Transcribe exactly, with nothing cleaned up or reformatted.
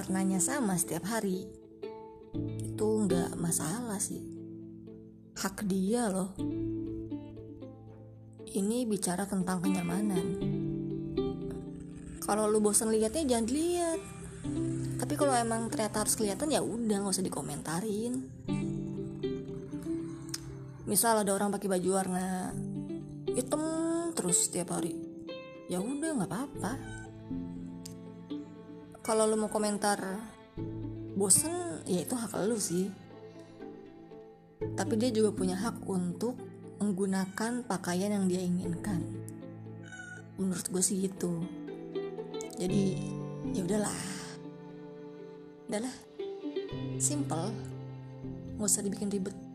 warnanya sama setiap hari, itu nggak masalah sih, hak dia loh. Ini bicara tentang kenyamanan. Kalau lu bosan liatnya jangan dilihat. Tapi kalau emang ternyata harus kelihatan ya udah, nggak usah dikomentarin. Misal ada orang pakai baju warna hitam terus setiap hari, ya udah nggak apa-apa. Kalau lu mau komentar bosen, ya itu hak lu sih. Tapi dia juga punya hak untuk menggunakan pakaian yang dia inginkan. Menurut gue sih gitu. Jadi ya udahlah, udahlah, simple, nggak usah dibikin ribet.